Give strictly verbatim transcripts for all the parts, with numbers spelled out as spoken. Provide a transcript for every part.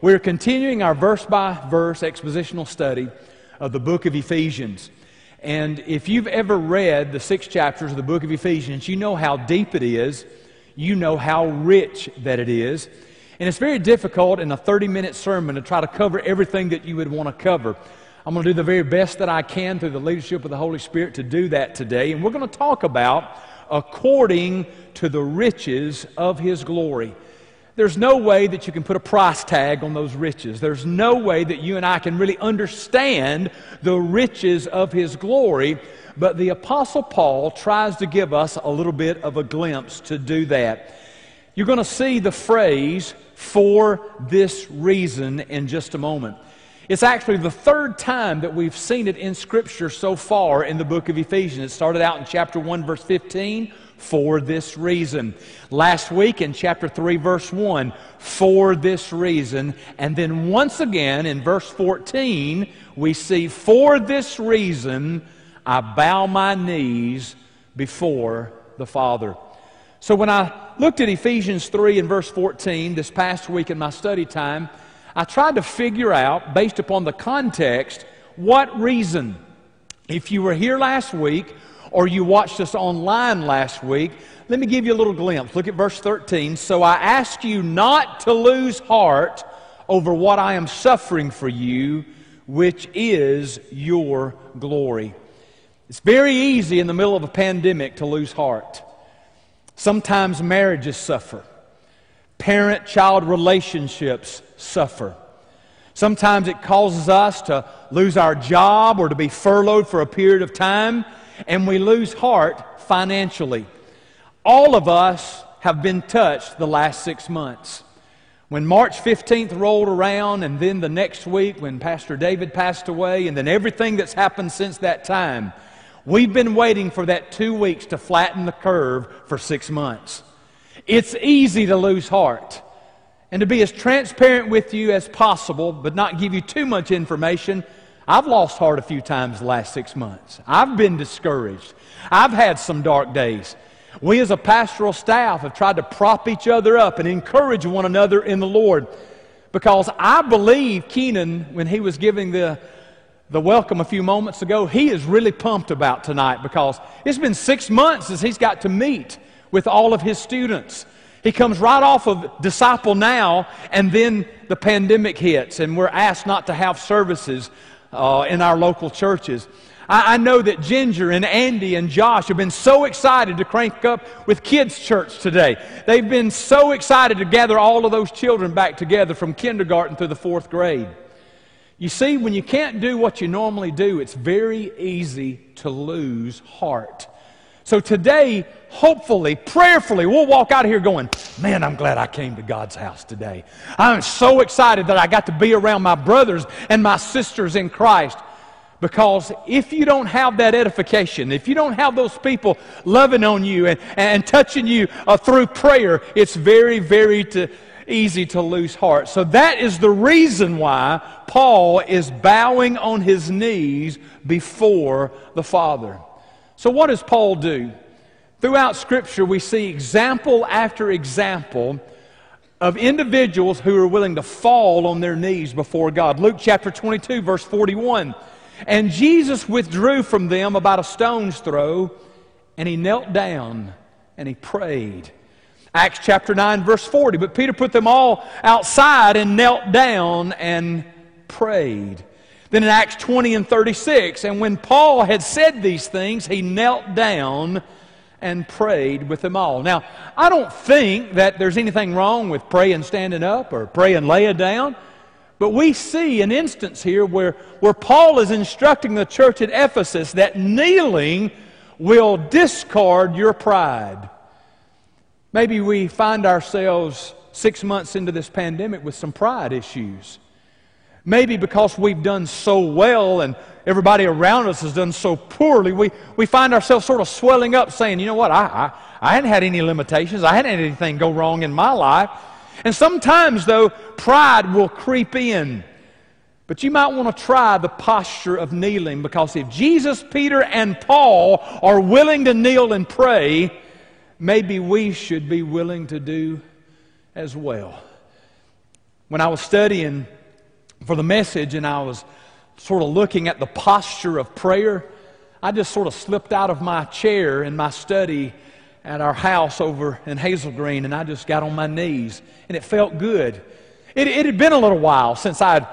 We're continuing our verse-by-verse expositional study of the book of Ephesians. And if you've ever read the six chapters of the book of Ephesians, you know how deep it is. You know how rich that it is. And it's very difficult in a thirty-minute sermon to try to cover everything that you would want to cover. I'm going to do the very best that I can through the leadership of the Holy Spirit to do that today. And we're going to talk about according to the riches of His glory. There's no way that you can put a price tag on those riches. There's no way that you and I can really understand the riches of His glory, but the Apostle Paul tries to give us a little bit of a glimpse to do that. You're going to see the phrase, "for this reason," in just a moment. It's actually the third time that we've seen it in Scripture so far in the book of Ephesians. It started out in chapter one, verse fifteen, "for this reason." Last week in chapter three, verse one, "for this reason." And then once again in verse fourteen, we see, "For this reason, I bow my knees before the Father." So when I looked at Ephesians three and verse fourteen this past week in my study time, I tried to figure out, based upon the context, what reason. If you were here last week, or you watched us online last week, let me give you a little glimpse. Look at verse thirteen. "So I ask you not to lose heart over what I am suffering for you, which is your glory." It's very easy in the middle of a pandemic to lose heart. Sometimes marriages suffer. Parent-child relationships suffer. Sometimes it causes us to lose our job or to be furloughed for a period of time, and we lose heart financially. All of us have been touched the last six months. When March fifteenth rolled around, and then the next week when Pastor David passed away, and then everything that's happened since that time, we've been waiting for that two weeks to flatten the curve for six months. It's easy to lose heart. And to be as transparent with you as possible, but not give you too much information, I've lost heart a few times the last six months. I've been discouraged. I've had some dark days. We as a pastoral staff have tried to prop each other up and encourage one another in the Lord, because I believe Kenan, when he was giving the, the welcome a few moments ago, he is really pumped about tonight, because it's been six months since he's got to meet with all of his students. He comes right off of Disciple Now, and then the pandemic hits, and we're asked not to have services Uh, in our local churches. I, I know that Ginger and Andy and Josh have been so excited to crank up with kids' church today. They've been so excited to gather all of those children back together from kindergarten through the fourth grade. You see, when you can't do what you normally do, it's very easy to lose heart. So today, hopefully, prayerfully, we'll walk out of here going, "Man, I'm glad I came to God's house today. I'm so excited that I got to be around my brothers and my sisters in Christ." Because if you don't have that edification, if you don't have those people loving on you and, and touching you uh, through prayer, it's very, very to, easy to lose heart. So that is the reason why Paul is bowing on his knees before the Father. So what does Paul do? Throughout Scripture, we see example after example of individuals who are willing to fall on their knees before God. Luke chapter twenty-two, verse forty-one. "And Jesus withdrew from them about a stone's throw, and He knelt down and He prayed." Acts chapter nine, verse forty. "But Peter put them all outside and knelt down and prayed." Then in Acts twenty and thirty-six, "And when Paul had said these things, he knelt down and prayed with them all." Now, I don't think that there's anything wrong with praying standing up or praying laying down, but we see an instance here where, where Paul is instructing the church at Ephesus that kneeling will discard your pride. Maybe we find ourselves six months into this pandemic with some pride issues. Maybe because we've done so well and everybody around us has done so poorly, we, we find ourselves sort of swelling up saying, "You know what, I, I, I hadn't had any limitations. I hadn't had anything go wrong in my life." And sometimes, though, pride will creep in. But you might want to try the posture of kneeling, because if Jesus, Peter, and Paul are willing to kneel and pray, maybe we should be willing to do as well. When I was studying for the message and I was sort of looking at the posture of prayer, I just sort of slipped out of my chair in my study at our house over in Hazel Green, and I just got on my knees, and it felt good. It, it had been a little while since I had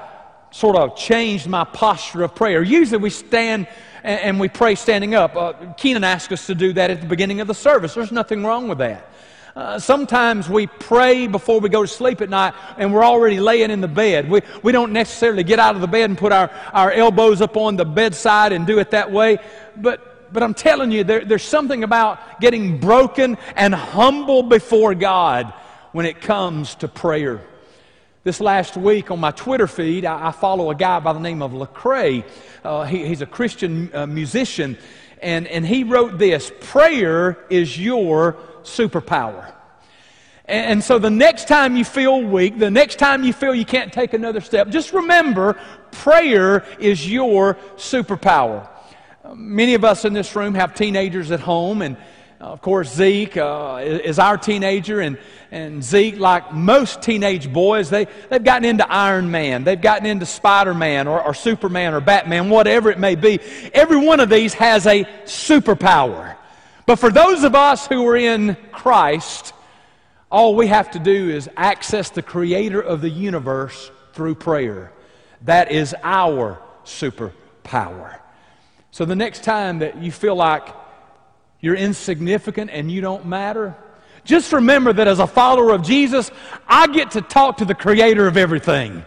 sort of changed my posture of prayer. Usually we stand and, and we pray standing up. Uh, Kenan asked us to do that at the beginning of the service. There's nothing wrong with that. Uh, sometimes we pray before we go to sleep at night, and we're already laying in the bed. We, we don't necessarily get out of the bed and put our, our elbows up on the bedside and do it that way. But, but I'm telling you, there, there's something about getting broken and humble before God when it comes to prayer. This last week on my Twitter feed, I, I follow a guy by the name of Lecrae. Uh, he, he's a Christian uh, musician, and, and he wrote this: prayer is your superpower. And, and so the next time you feel weak, the next time you feel you can't take another step, just remember, prayer is your superpower. Uh, many of us in this room have teenagers at home, and uh, of course Zeke uh, is our teenager, and, and Zeke, like most teenage boys, they, they've gotten into Iron Man, they've gotten into Spider-Man or, or Superman or Batman, whatever it may be. Every one of these has a superpower. But for those of us who are in Christ, all we have to do is access the Creator of the universe through prayer. That is our superpower. So the next time that you feel like you're insignificant and you don't matter, just remember that as a follower of Jesus, I get to talk to the Creator of everything.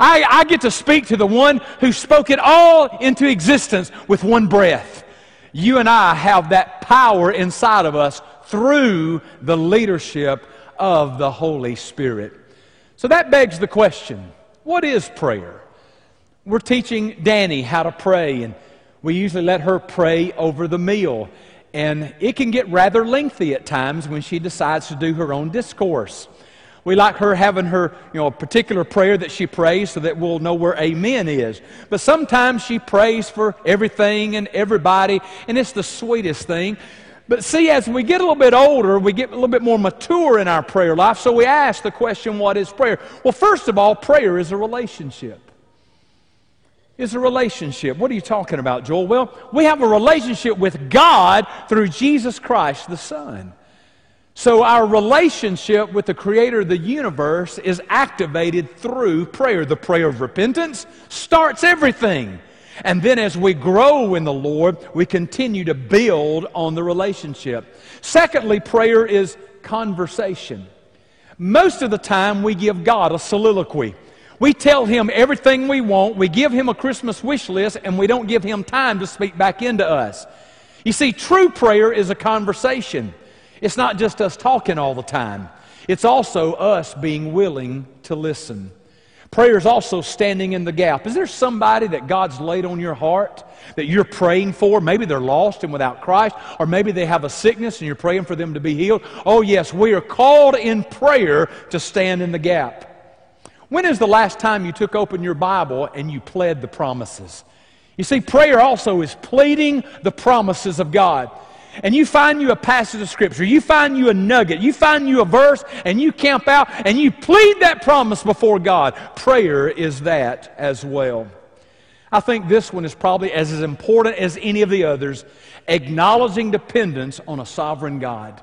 I, I get to speak to the one who spoke it all into existence with one breath. You and I have that power inside of us through the leadership of the Holy Spirit. So that begs the question, what is prayer? We're teaching Danny how to pray, and we usually let her pray over the meal. And it can get rather lengthy at times when she decides to do her own discourse. We like her having her, you know, a particular prayer that she prays so that we'll know where amen is. But sometimes she prays for everything and everybody, and it's the sweetest thing. But see, as we get a little bit older, we get a little bit more mature in our prayer life, so we ask the question, what is prayer? Well, first of all, prayer is a relationship. It's a relationship. What are you talking about, Joel? Well, we have a relationship with God through Jesus Christ, the Son. So our relationship with the Creator of the universe is activated through prayer. The prayer of repentance starts everything. And then as we grow in the Lord, we continue to build on the relationship. Secondly, prayer is conversation. Most of the time we give God a soliloquy. We tell Him everything we want, we give Him a Christmas wish list, and we don't give Him time to speak back into us. You see, true prayer is a conversation. It's not just us talking all the time. It's also us being willing to listen. Prayer is also standing in the gap. Is there somebody that God's laid on your heart that you're praying for? Maybe they're lost and without Christ, or maybe they have a sickness and you're praying for them to be healed. Oh yes, we are called in prayer to stand in the gap. When is the last time you took open your Bible and you pled the promises? You see, prayer also is pleading the promises of God. And you find you a passage of Scripture, you find you a nugget, you find you a verse, and you camp out, and you plead that promise before God. Prayer is that as well. I think this one is probably as, as important as any of the others, acknowledging dependence on a sovereign God.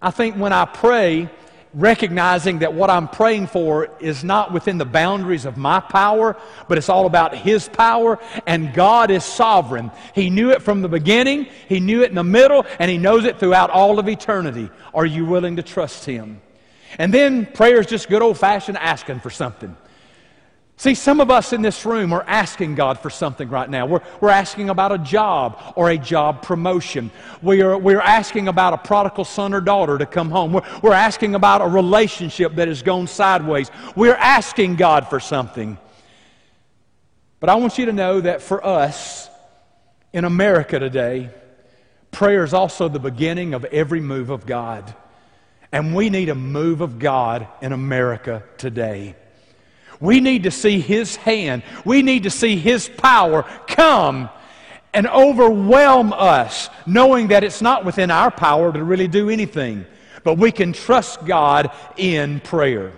I think when I pray, recognizing that what I'm praying for is not within the boundaries of my power, but it's all about His power, and God is sovereign. He knew it from the beginning, He knew it in the middle, and He knows it throughout all of eternity. Are you willing to trust Him? And then prayer is just good old-fashioned asking for something. See, some of us in this room are asking God for something right now. We're, we're asking about a job or a job promotion. We are, we're asking about a prodigal son or daughter to come home. We're, we're asking about a relationship that has gone sideways. We're asking God for something. But I want you to know that for us in America today, prayer is also the beginning of every move of God. And we need a move of God in America today. We need to see His hand. We need to see His power come and overwhelm us, knowing that it's not within our power to really do anything, but we can trust God in prayer.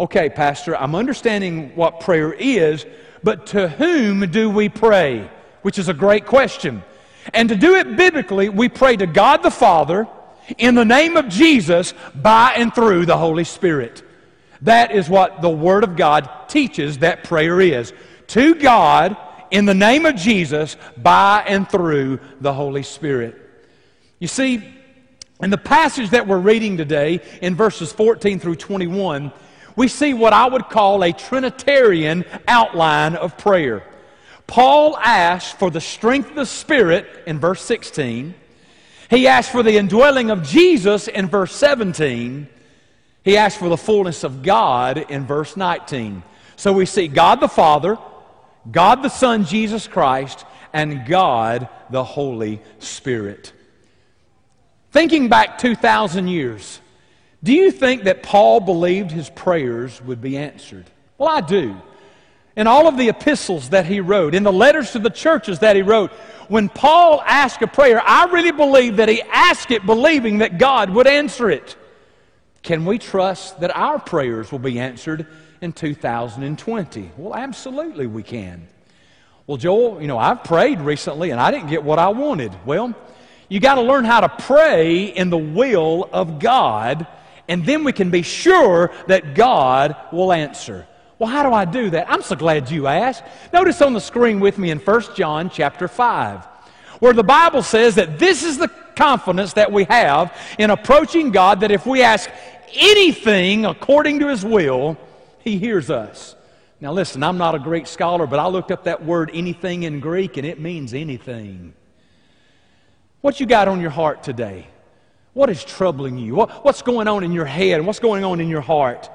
Okay, Pastor, I'm understanding what prayer is, but to whom do we pray? Which is a great question. And to do it biblically, we pray to God the Father in the name of Jesus by and through the Holy Spirit. That is what the Word of God teaches that prayer is. To God in the name of Jesus by and through the Holy Spirit. You see, in the passage that we're reading today, in verses fourteen through twenty-one, we see what I would call a Trinitarian outline of prayer. Paul asks for the strength of the Spirit in verse sixteen. He asks for the indwelling of Jesus in verse seventeen. He asks for the fullness of God in verse nineteen. So we see God the Father, God the Son, Jesus Christ, and God the Holy Spirit. Thinking back two thousand years, do you think that Paul believed his prayers would be answered? Well, I do. In all of the epistles that he wrote, in the letters to the churches that he wrote, when Paul asked a prayer, I really believe that he asked it believing that God would answer it. Can we trust that our prayers will be answered in two thousand twenty? Well, absolutely we can. Well, Joel, you know, I've prayed recently and I didn't get what I wanted. Well, you got to learn how to pray in the will of God, and then we can be sure that God will answer. Well, how do I do that? I'm so glad you asked. Notice on the screen with me in First John chapter five, where the Bible says that this is the confidence that we have in approaching God, that if we ask anything according to His will, He hears us. Now listen, I'm not a Greek scholar, but I looked up that word anything in Greek, and it means anything. What you got on your heart today? What is troubling you? What, what's going on in your head? What's going on in your heart?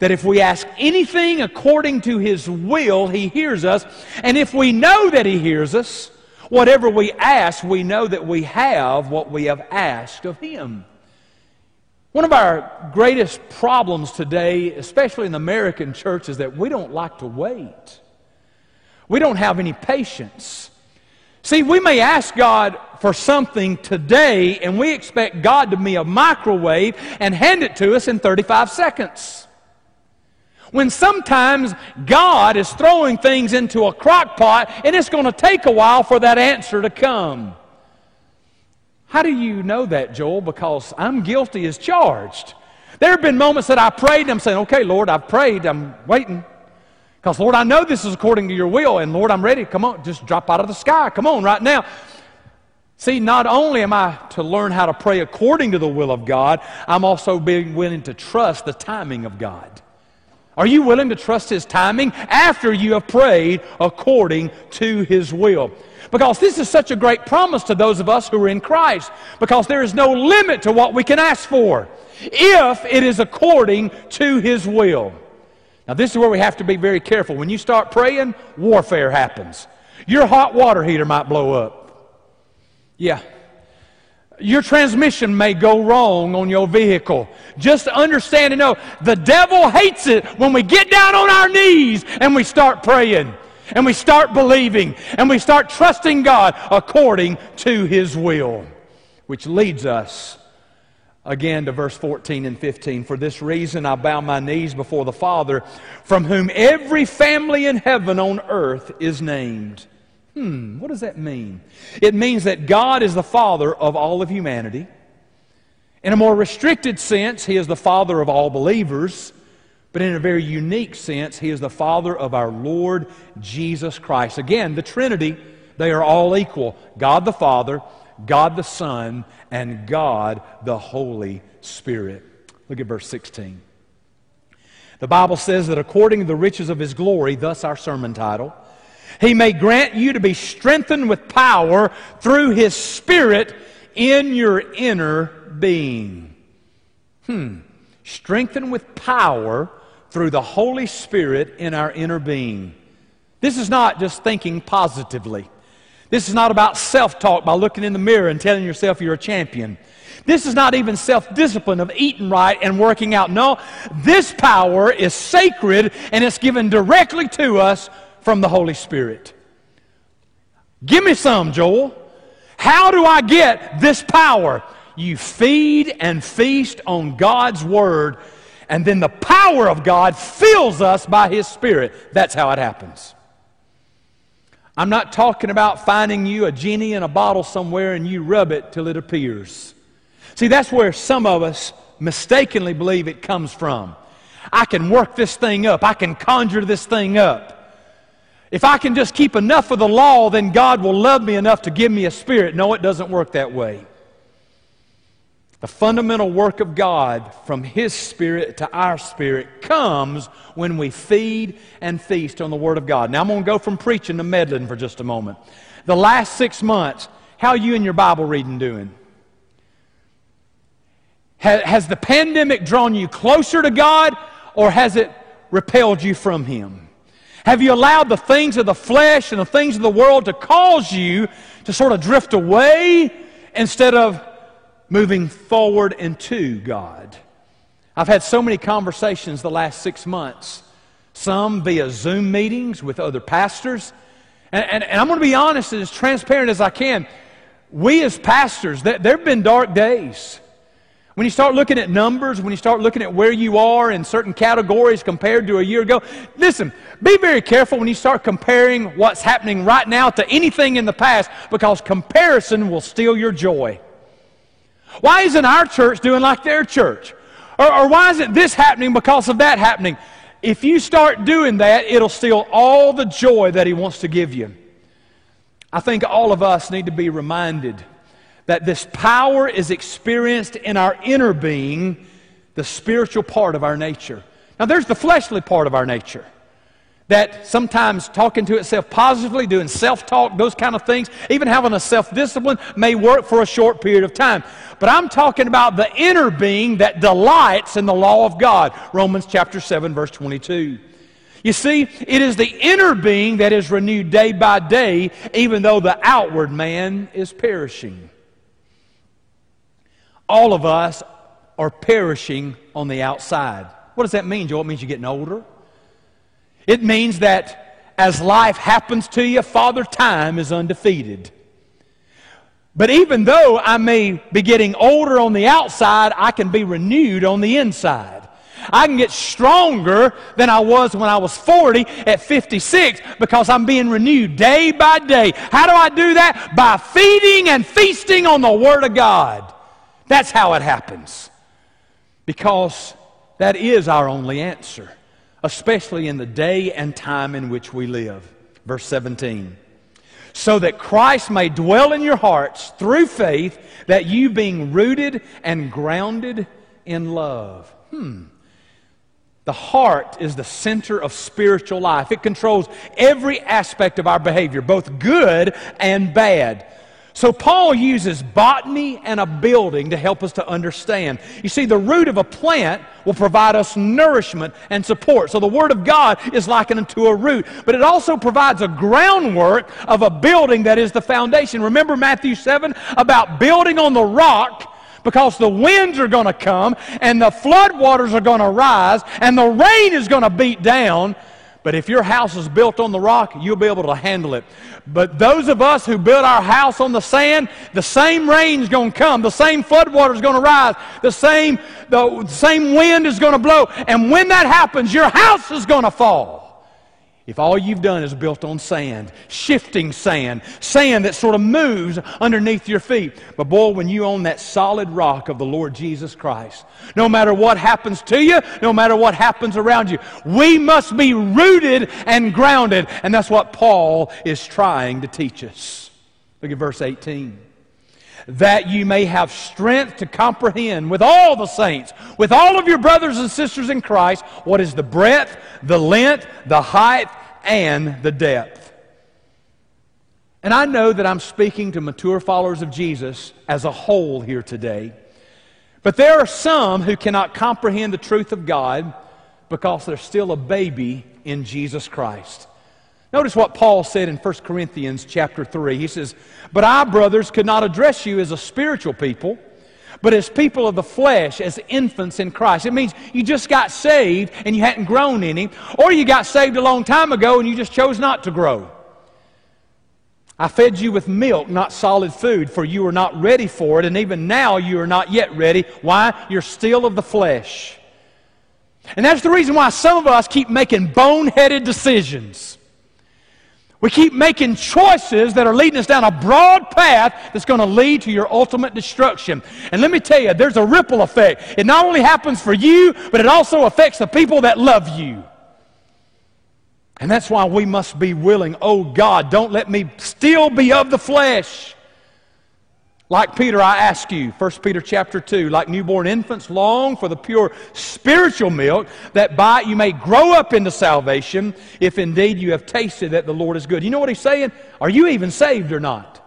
That if we ask anything according to His will, He hears us. And if we know that He hears us, whatever we ask, we know that we have what we have asked of Him. One of our greatest problems today, especially in the American church, is that we don't like to wait. We don't have any patience. See, we may ask God for something today, and we expect God to be a microwave and hand it to us in thirty-five seconds. When sometimes God is throwing things into a crock pot and it's going to take a while for that answer to come. How do you know that, Joel? Because I'm guilty as charged. There have been moments that I prayed and I'm saying, okay, Lord, I've prayed, I'm waiting. Because, Lord, I know this is according to your will, and, Lord, I'm ready. Come on, just drop out of the sky. Come on, right now. See, not only am I to learn how to pray according to the will of God, I'm also being willing to trust the timing of God. Are you willing to trust His timing after you have prayed according to His will? Because this is such a great promise to those of us who are in Christ, because there is no limit to what we can ask for if it is according to His will. Now, this is where we have to be very careful. When you start praying, warfare happens. Your hot water heater might blow up. Yeah. Your transmission may go wrong on your vehicle. Just understand and know the devil hates it when we get down on our knees and we start praying and we start believing and we start trusting God according to His will. Which leads us again to verse fourteen and fifteen. For this reason I bow my knees before the Father, from whom every family in heaven on earth is named. Hmm, what does that mean? It means that God is the Father of all of humanity. In a more restricted sense, He is the Father of all believers. But in a very unique sense, He is the Father of our Lord Jesus Christ. Again, the Trinity, they are all equal. God the Father, God the Son, and God the Holy Spirit. Look at verse sixteen. The Bible says that according to the riches of His glory, thus our sermon title, He may grant you to be strengthened with power through His Spirit in your inner being. Hmm. Strengthened with power through the Holy Spirit in our inner being. This is not just thinking positively. This is not about self-talk by looking in the mirror and telling yourself you're a champion. This is not even self-discipline of eating right and working out. No, this power is sacred and it's given directly to us from the Holy Spirit. Give me some, Joel. How do I get this power? You feed and feast on God's Word, and then the power of God fills us by His Spirit. That's how it happens. I'm not talking about finding you a genie in a bottle somewhere and you rub it till it appears. See, that's where some of us mistakenly believe it comes from. I can work this thing up. I can conjure this thing up. If I can just keep enough of the law, then God will love me enough to give me a spirit. No, it doesn't work that way. The fundamental work of God from His Spirit to our spirit comes when we feed and feast on the Word of God. Now, I'm going to go from preaching to meddling for just a moment. The last six months, how are you and your Bible reading doing? Has the pandemic drawn you closer to God, or has it repelled you from Him? Have you allowed the things of the flesh and the things of the world to cause you to sort of drift away instead of moving forward into God? I've had so many conversations the last six months, some via Zoom meetings with other pastors. And, and, and I'm going to be honest and as transparent as I can. We as pastors, there have been dark days. When you start looking at numbers, when you start looking at where you are in certain categories compared to a year ago, listen, be very careful when you start comparing what's happening right now to anything in the past, because comparison will steal your joy. Why isn't our church doing like their church? Or, or why isn't this happening because of that happening? If you start doing that, it'll steal all the joy that He wants to give you. I think all of us need to be reminded that this power is experienced in our inner being, the spiritual part of our nature. Now, there's the fleshly part of our nature that sometimes talking to itself positively, doing self-talk, those kind of things, even having a self-discipline may work for a short period of time. But I'm talking about the inner being that delights in the law of God, Romans chapter seven, verse twenty-two. You see, it is the inner being that is renewed day by day, even though the outward man is perishing. All of us are perishing on the outside. What does that mean, Joel? It means you're getting older. It means that as life happens to you, Father Time is undefeated. But even though I may be getting older on the outside, I can be renewed on the inside. I can get stronger than I was when I was forty at fifty-six because I'm being renewed day by day. How do I do that? By feeding and feasting on the Word of God. That's how it happens, because that is our only answer, especially in the day and time in which we live. Verse seventeen, so that Christ may dwell in your hearts through faith, that you being rooted and grounded in love. Hmm. The heart is the center of spiritual life. It controls every aspect of our behavior, both good and bad. So Paul uses botany and a building to help us to understand. You see, the root of a plant will provide us nourishment and support. So the Word of God is likened unto a root, but it also provides a groundwork of a building that is the foundation. Remember Matthew seven about building on the rock, because the winds are going to come and the floodwaters are going to rise and the rain is going to beat down. But if your house is built on the rock, you'll be able to handle it. But those of us who built our house on the sand, the same rain's going to come, the same floodwater is going to rise, the same, the same wind is going to blow. And when that happens, your house is going to fall. If all you've done is built on sand, shifting sand, sand that sort of moves underneath your feet. But boy, when you own that solid rock of the Lord Jesus Christ, no matter what happens to you, no matter what happens around you, we must be rooted and grounded. And that's what Paul is trying to teach us. Look at verse eighteen. That you may have strength to comprehend with all the saints, with all of your brothers and sisters in Christ, what is the breadth, the length, the height, and the depth. And I know that I'm speaking to mature followers of Jesus as a whole here today, but there are some who cannot comprehend the truth of God because they're still a baby in Jesus Christ. Notice what Paul said in First Corinthians chapter three. He says, but I, brothers, could not address you as a spiritual people, but as people of the flesh, as infants in Christ. It means you just got saved and you hadn't grown any, or you got saved a long time ago and you just chose not to grow. I fed you with milk, not solid food, for you were not ready for it, and even now you are not yet ready. Why? You're still of the flesh. And that's the reason why some of us keep making boneheaded decisions. We keep making choices that are leading us down a broad path that's going to lead to your ultimate destruction. And let me tell you, there's a ripple effect. It not only happens for you, but it also affects the people that love you. And that's why we must be willing, oh God, don't let me still be of the flesh. Like Peter, I ask you, First Peter chapter two, like newborn infants, long for the pure spiritual milk, that by it you may grow up into salvation, if indeed you have tasted that the Lord is good. You know what he's saying? Are you even saved or not?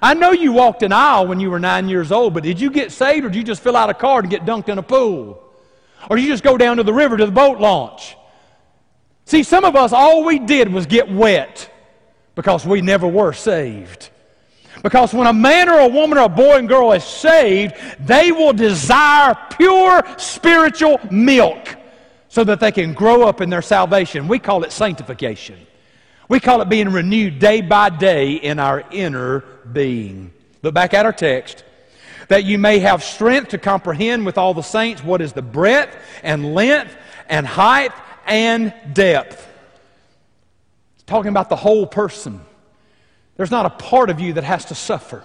I know you walked an aisle when you were nine years old, but did you get saved, or did you just fill out a card and get dunked in a pool? Or did you just go down to the river to the boat launch? See, some of us, all we did was get wet because we never were saved. Because when a man or a woman or a boy and girl is saved, they will desire pure spiritual milk so that they can grow up in their salvation. We call it sanctification. We call it being renewed day by day in our inner being. Look back at our text. That you may have strength to comprehend with all the saints what is the breadth and length and height and depth. It's talking about the whole person. There's not a part of you that has to suffer.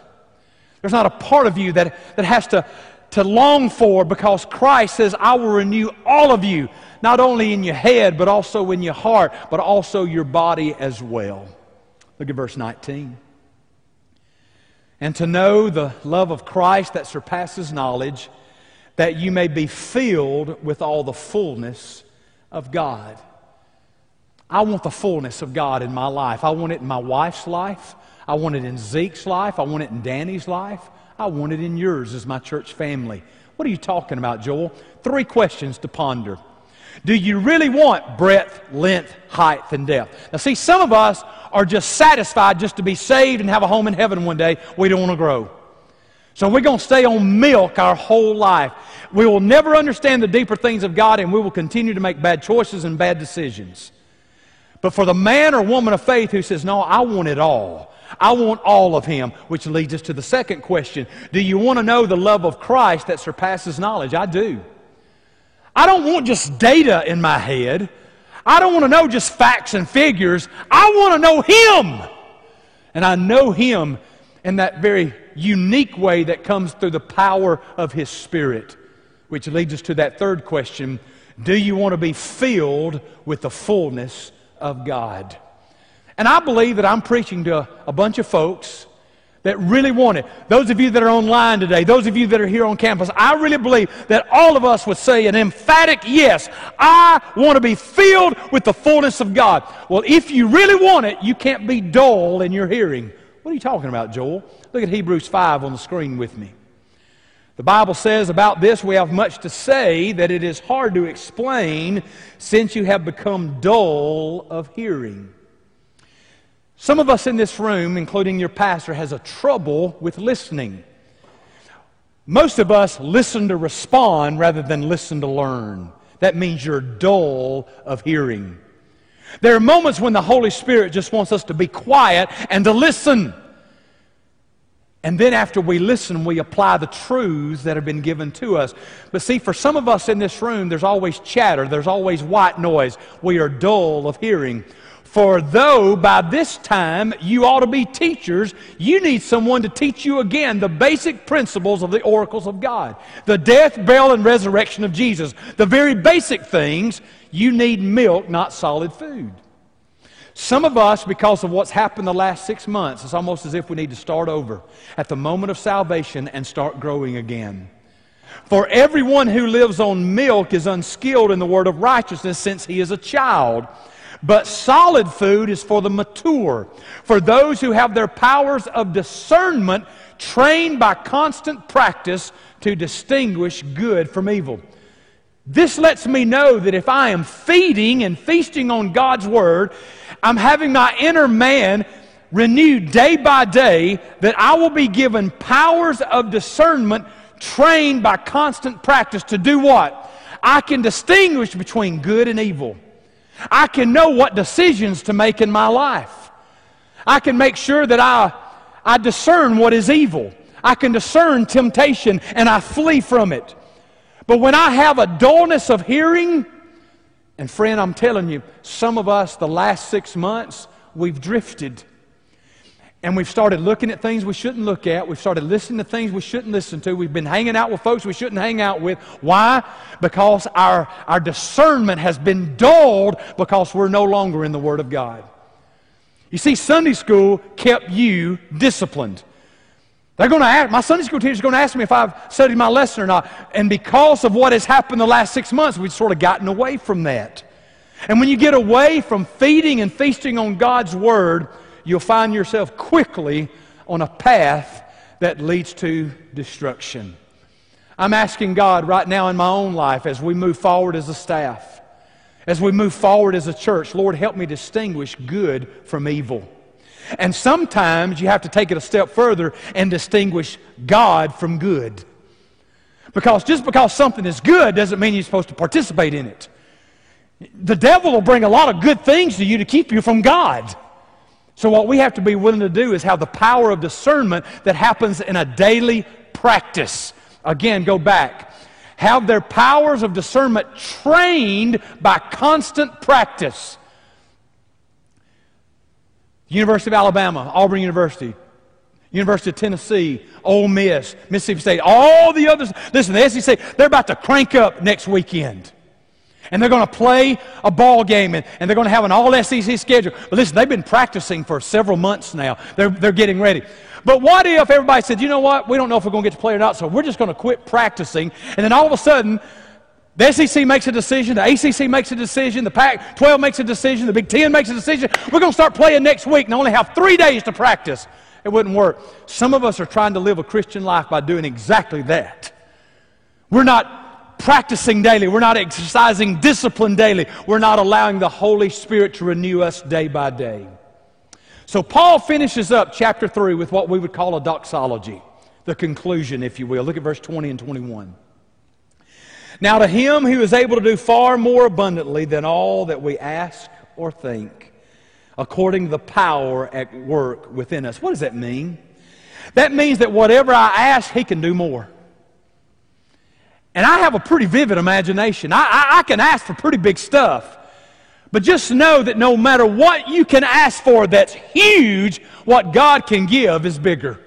There's not a part of you that, that has to, to long for, because Christ says, I will renew all of you, not only in your head, but also in your heart, but also your body as well. Look at verse nineteen. And to know the love of Christ that surpasses knowledge, that you may be filled with all the fullness of God. I want the fullness of God in my life. I want it in my wife's life. I want it in Zeke's life. I want it in Danny's life. I want it in yours as my church family. What are you talking about, Joel? Three questions to ponder. Do you really want breadth, length, height, and depth? Now see, some of us are just satisfied just to be saved and have a home in heaven one day. We don't want to grow. So we're going to stay on milk our whole life. We will never understand the deeper things of God, and we will continue to make bad choices and bad decisions. But for the man or woman of faith who says, no, I want it all. I want all of him, which leads us to the second question. Do you want to know the love of Christ that surpasses knowledge? I do. I don't want just data in my head. I don't want to know just facts and figures. I want to know him. And I know him in that very unique way that comes through the power of his Spirit, which leads us to that third question. Do you want to be filled with the fullness of of God? And I believe that I'm preaching to a bunch of folks that really want it. Those of you that are online today, those of you that are here on campus, I really believe that all of us would say an emphatic yes. I want to be filled with the fullness of God. Well, if you really want it, you can't be dull in your hearing. What are you talking about, Joel? Look at Hebrews five on the screen with me. The Bible says, about this we have much to say that it is hard to explain, since you have become dull of hearing. Some of us in this room, including your pastor, has a trouble with listening. Most of us listen to respond rather than listen to learn. That means you're dull of hearing. There are moments when the Holy Spirit just wants us to be quiet and to listen. And then after we listen, we apply the truths that have been given to us. But see, for some of us in this room, there's always chatter. There's always white noise. We are dull of hearing. For though by this time you ought to be teachers, you need someone to teach you again the basic principles of the oracles of God. The death, burial, and resurrection of Jesus. The very basic things. You need milk, not solid food. Some of us, because of what's happened the last six months, it's almost as if we need to start over at the moment of salvation and start growing again. For everyone who lives on milk is unskilled in the word of righteousness, since he is a child. But solid food is for the mature, for those who have their powers of discernment trained by constant practice to distinguish good from evil. This lets me know that if I am feeding and feasting on God's Word, I'm having my inner man renewed day by day, that I will be given powers of discernment trained by constant practice to do what? I can distinguish between good and evil. I can know what decisions to make in my life. I can make sure that I, I discern what is evil. I can discern temptation, and I flee from it. But when I have a dullness of hearing, and friend, I'm telling you, some of us the last six months, we've drifted. And we've started looking at things we shouldn't look at. We've started listening to things we shouldn't listen to. We've been hanging out with folks we shouldn't hang out with. Why? Because our, our discernment has been dulled because we're no longer in the Word of God. You see, Sunday school kept you disciplined. They're going to ask, my Sunday school teacher's going to ask me if I've studied my lesson or not. And because of what has happened the last six months, we've sort of gotten away from that. And when you get away from feeding and feasting on God's Word, you'll find yourself quickly on a path that leads to destruction. I'm asking God right now in my own life as we move forward as a staff, as we move forward as a church, Lord, help me distinguish good from evil. And sometimes you have to take it a step further and distinguish God from good. Because just because something is good doesn't mean you're supposed to participate in it. The devil will bring a lot of good things to you to keep you from God. So what we have to be willing to do is have the power of discernment that happens in a daily practice. Again, go back. Have their powers of discernment trained by constant practice. University of Alabama, Auburn University, University of Tennessee, Ole Miss, Mississippi State, all the others. Listen, the S E C, they're about to crank up next weekend. And they're going to play a ball game, and, and they're going to have an all S E C schedule. But listen, they've been practicing for several months now. They're, they're getting ready. But what if everybody said, you know what, we don't know if we're going to get to play or not, so we're just going to quit practicing. And then all of a sudden, the S E C makes a decision, the A C C makes a decision, the Pac twelve makes a decision, the Big Ten makes a decision. We're going to start playing next week and only have three days to practice. It wouldn't work. Some of us are trying to live a Christian life by doing exactly that. We're not practicing daily. We're not exercising discipline daily. We're not allowing the Holy Spirit to renew us day by day. So Paul finishes up chapter three with what we would call a doxology, the conclusion, if you will. Look at verse twenty and twenty-one. Now to him who is able to do far more abundantly than all that we ask or think, according to the power at work within us. What does that mean? That means that whatever I ask, he can do more. And I have a pretty vivid imagination. I, I, I can ask for pretty big stuff. But just know that no matter what you can ask for that's huge, what God can give is bigger.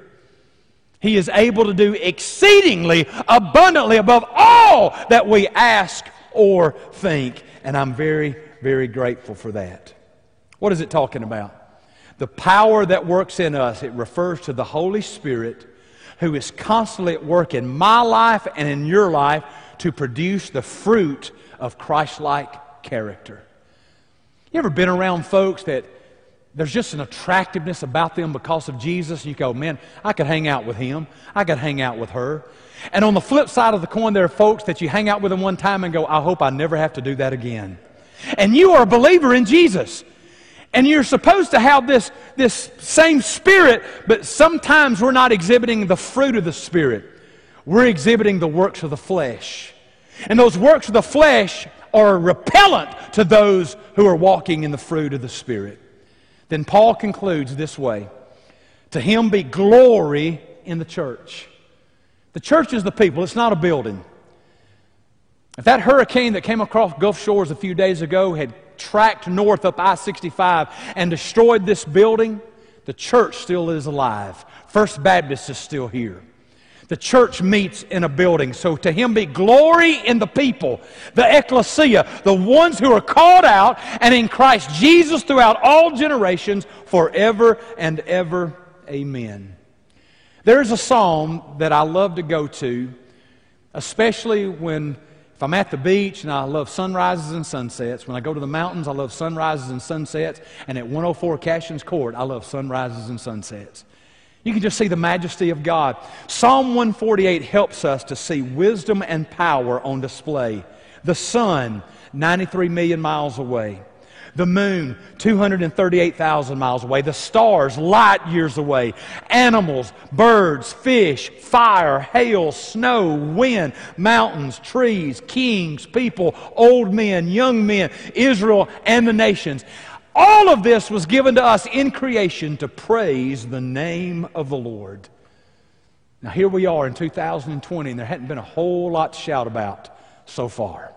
He is able to do exceedingly abundantly above all that we ask or think. And I'm very, very grateful for that. What is it talking about? The power that works in us. It refers to the Holy Spirit, who is constantly at work in my life and in your life to produce the fruit of Christ-like character. You ever been around folks that there's just an attractiveness about them because of Jesus? And you go, man, I could hang out with him. I could hang out with her. And on the flip side of the coin, there are folks that you hang out with them one time and go, I hope I never have to do that again. And you are a believer in Jesus. And you're supposed to have this, this same spirit, but sometimes we're not exhibiting the fruit of the Spirit. We're exhibiting the works of the flesh. And those works of the flesh are repellent to those who are walking in the fruit of the Spirit. Then Paul concludes this way, to him be glory in the church. The church is the people, it's not a building. If that hurricane that came across Gulf Shores a few days ago had tracked north up I sixty-five and destroyed this building, the church still is alive. First Baptist is still here. The church meets in a building. So to him be glory in the people, the ecclesia, the ones who are called out and in Christ Jesus throughout all generations forever and ever. Amen. There's a psalm that I love to go to, especially when If I'm at the beach, and I love sunrises and sunsets. When I go to the mountains, I love sunrises and sunsets. And at one oh four Cashin's Court, I love sunrises and sunsets. You can just see the majesty of God. Psalm one forty-eight helps us to see wisdom and power on display. The sun, ninety-three million miles away. The moon, two hundred thirty-eight thousand miles away. The stars, light years away. Animals, birds, fish, fire, hail, snow, wind, mountains, trees, kings, people, old men, young men, Israel, and the nations. All of this was given to us in creation to praise the name of the Lord. Now here we are in two thousand twenty, and there hadn't been a whole lot to shout about so far.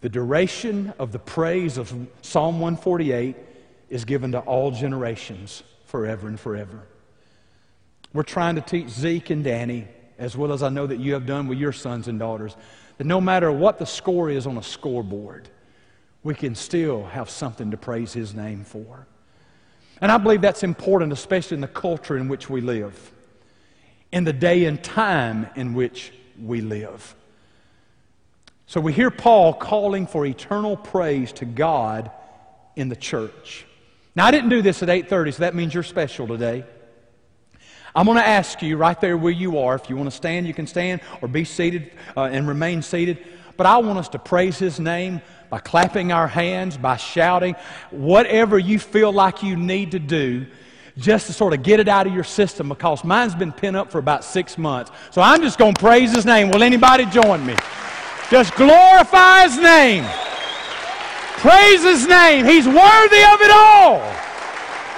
The duration of the praise of Psalm one forty-eight is given to all generations forever and forever. We're trying to teach Zeke and Danny, as well as I know that you have done with your sons and daughters, that no matter what the score is on a scoreboard, we can still have something to praise His name for. And I believe that's important, especially in the culture in which we live, in the day and time in which we live. So we hear Paul calling for eternal praise to God in the church. Now, I didn't do this at eight thirty, so that means you're special today. I'm going to ask you right there where you are, if you want to stand, you can stand, or be seated uh, and remain seated. But I want us to praise His name by clapping our hands, by shouting, whatever you feel like you need to do just to sort of get it out of your system, because mine's been pent up for about six months. So I'm just going to praise His name. Will anybody join me? Just glorify His name. Praise His name. He's worthy of it all.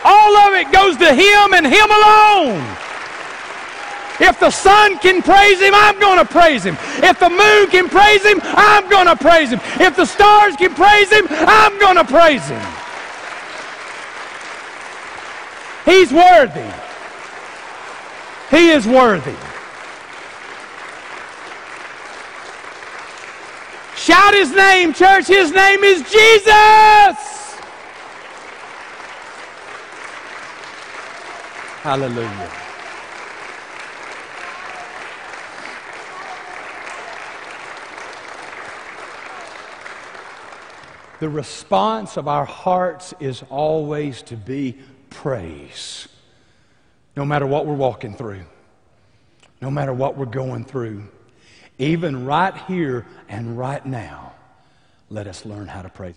All of it goes to Him and Him alone. If the sun can praise Him, I'm going to praise Him. If the moon can praise Him, I'm going to praise Him. If the stars can praise Him, I'm going to praise Him. He's worthy. He is worthy. Shout His name, church. His name is Jesus. Hallelujah. The response of our hearts is always to be praise. No matter what we're walking through, no matter what we're going through, even right here and right now, let us learn how to praise Him.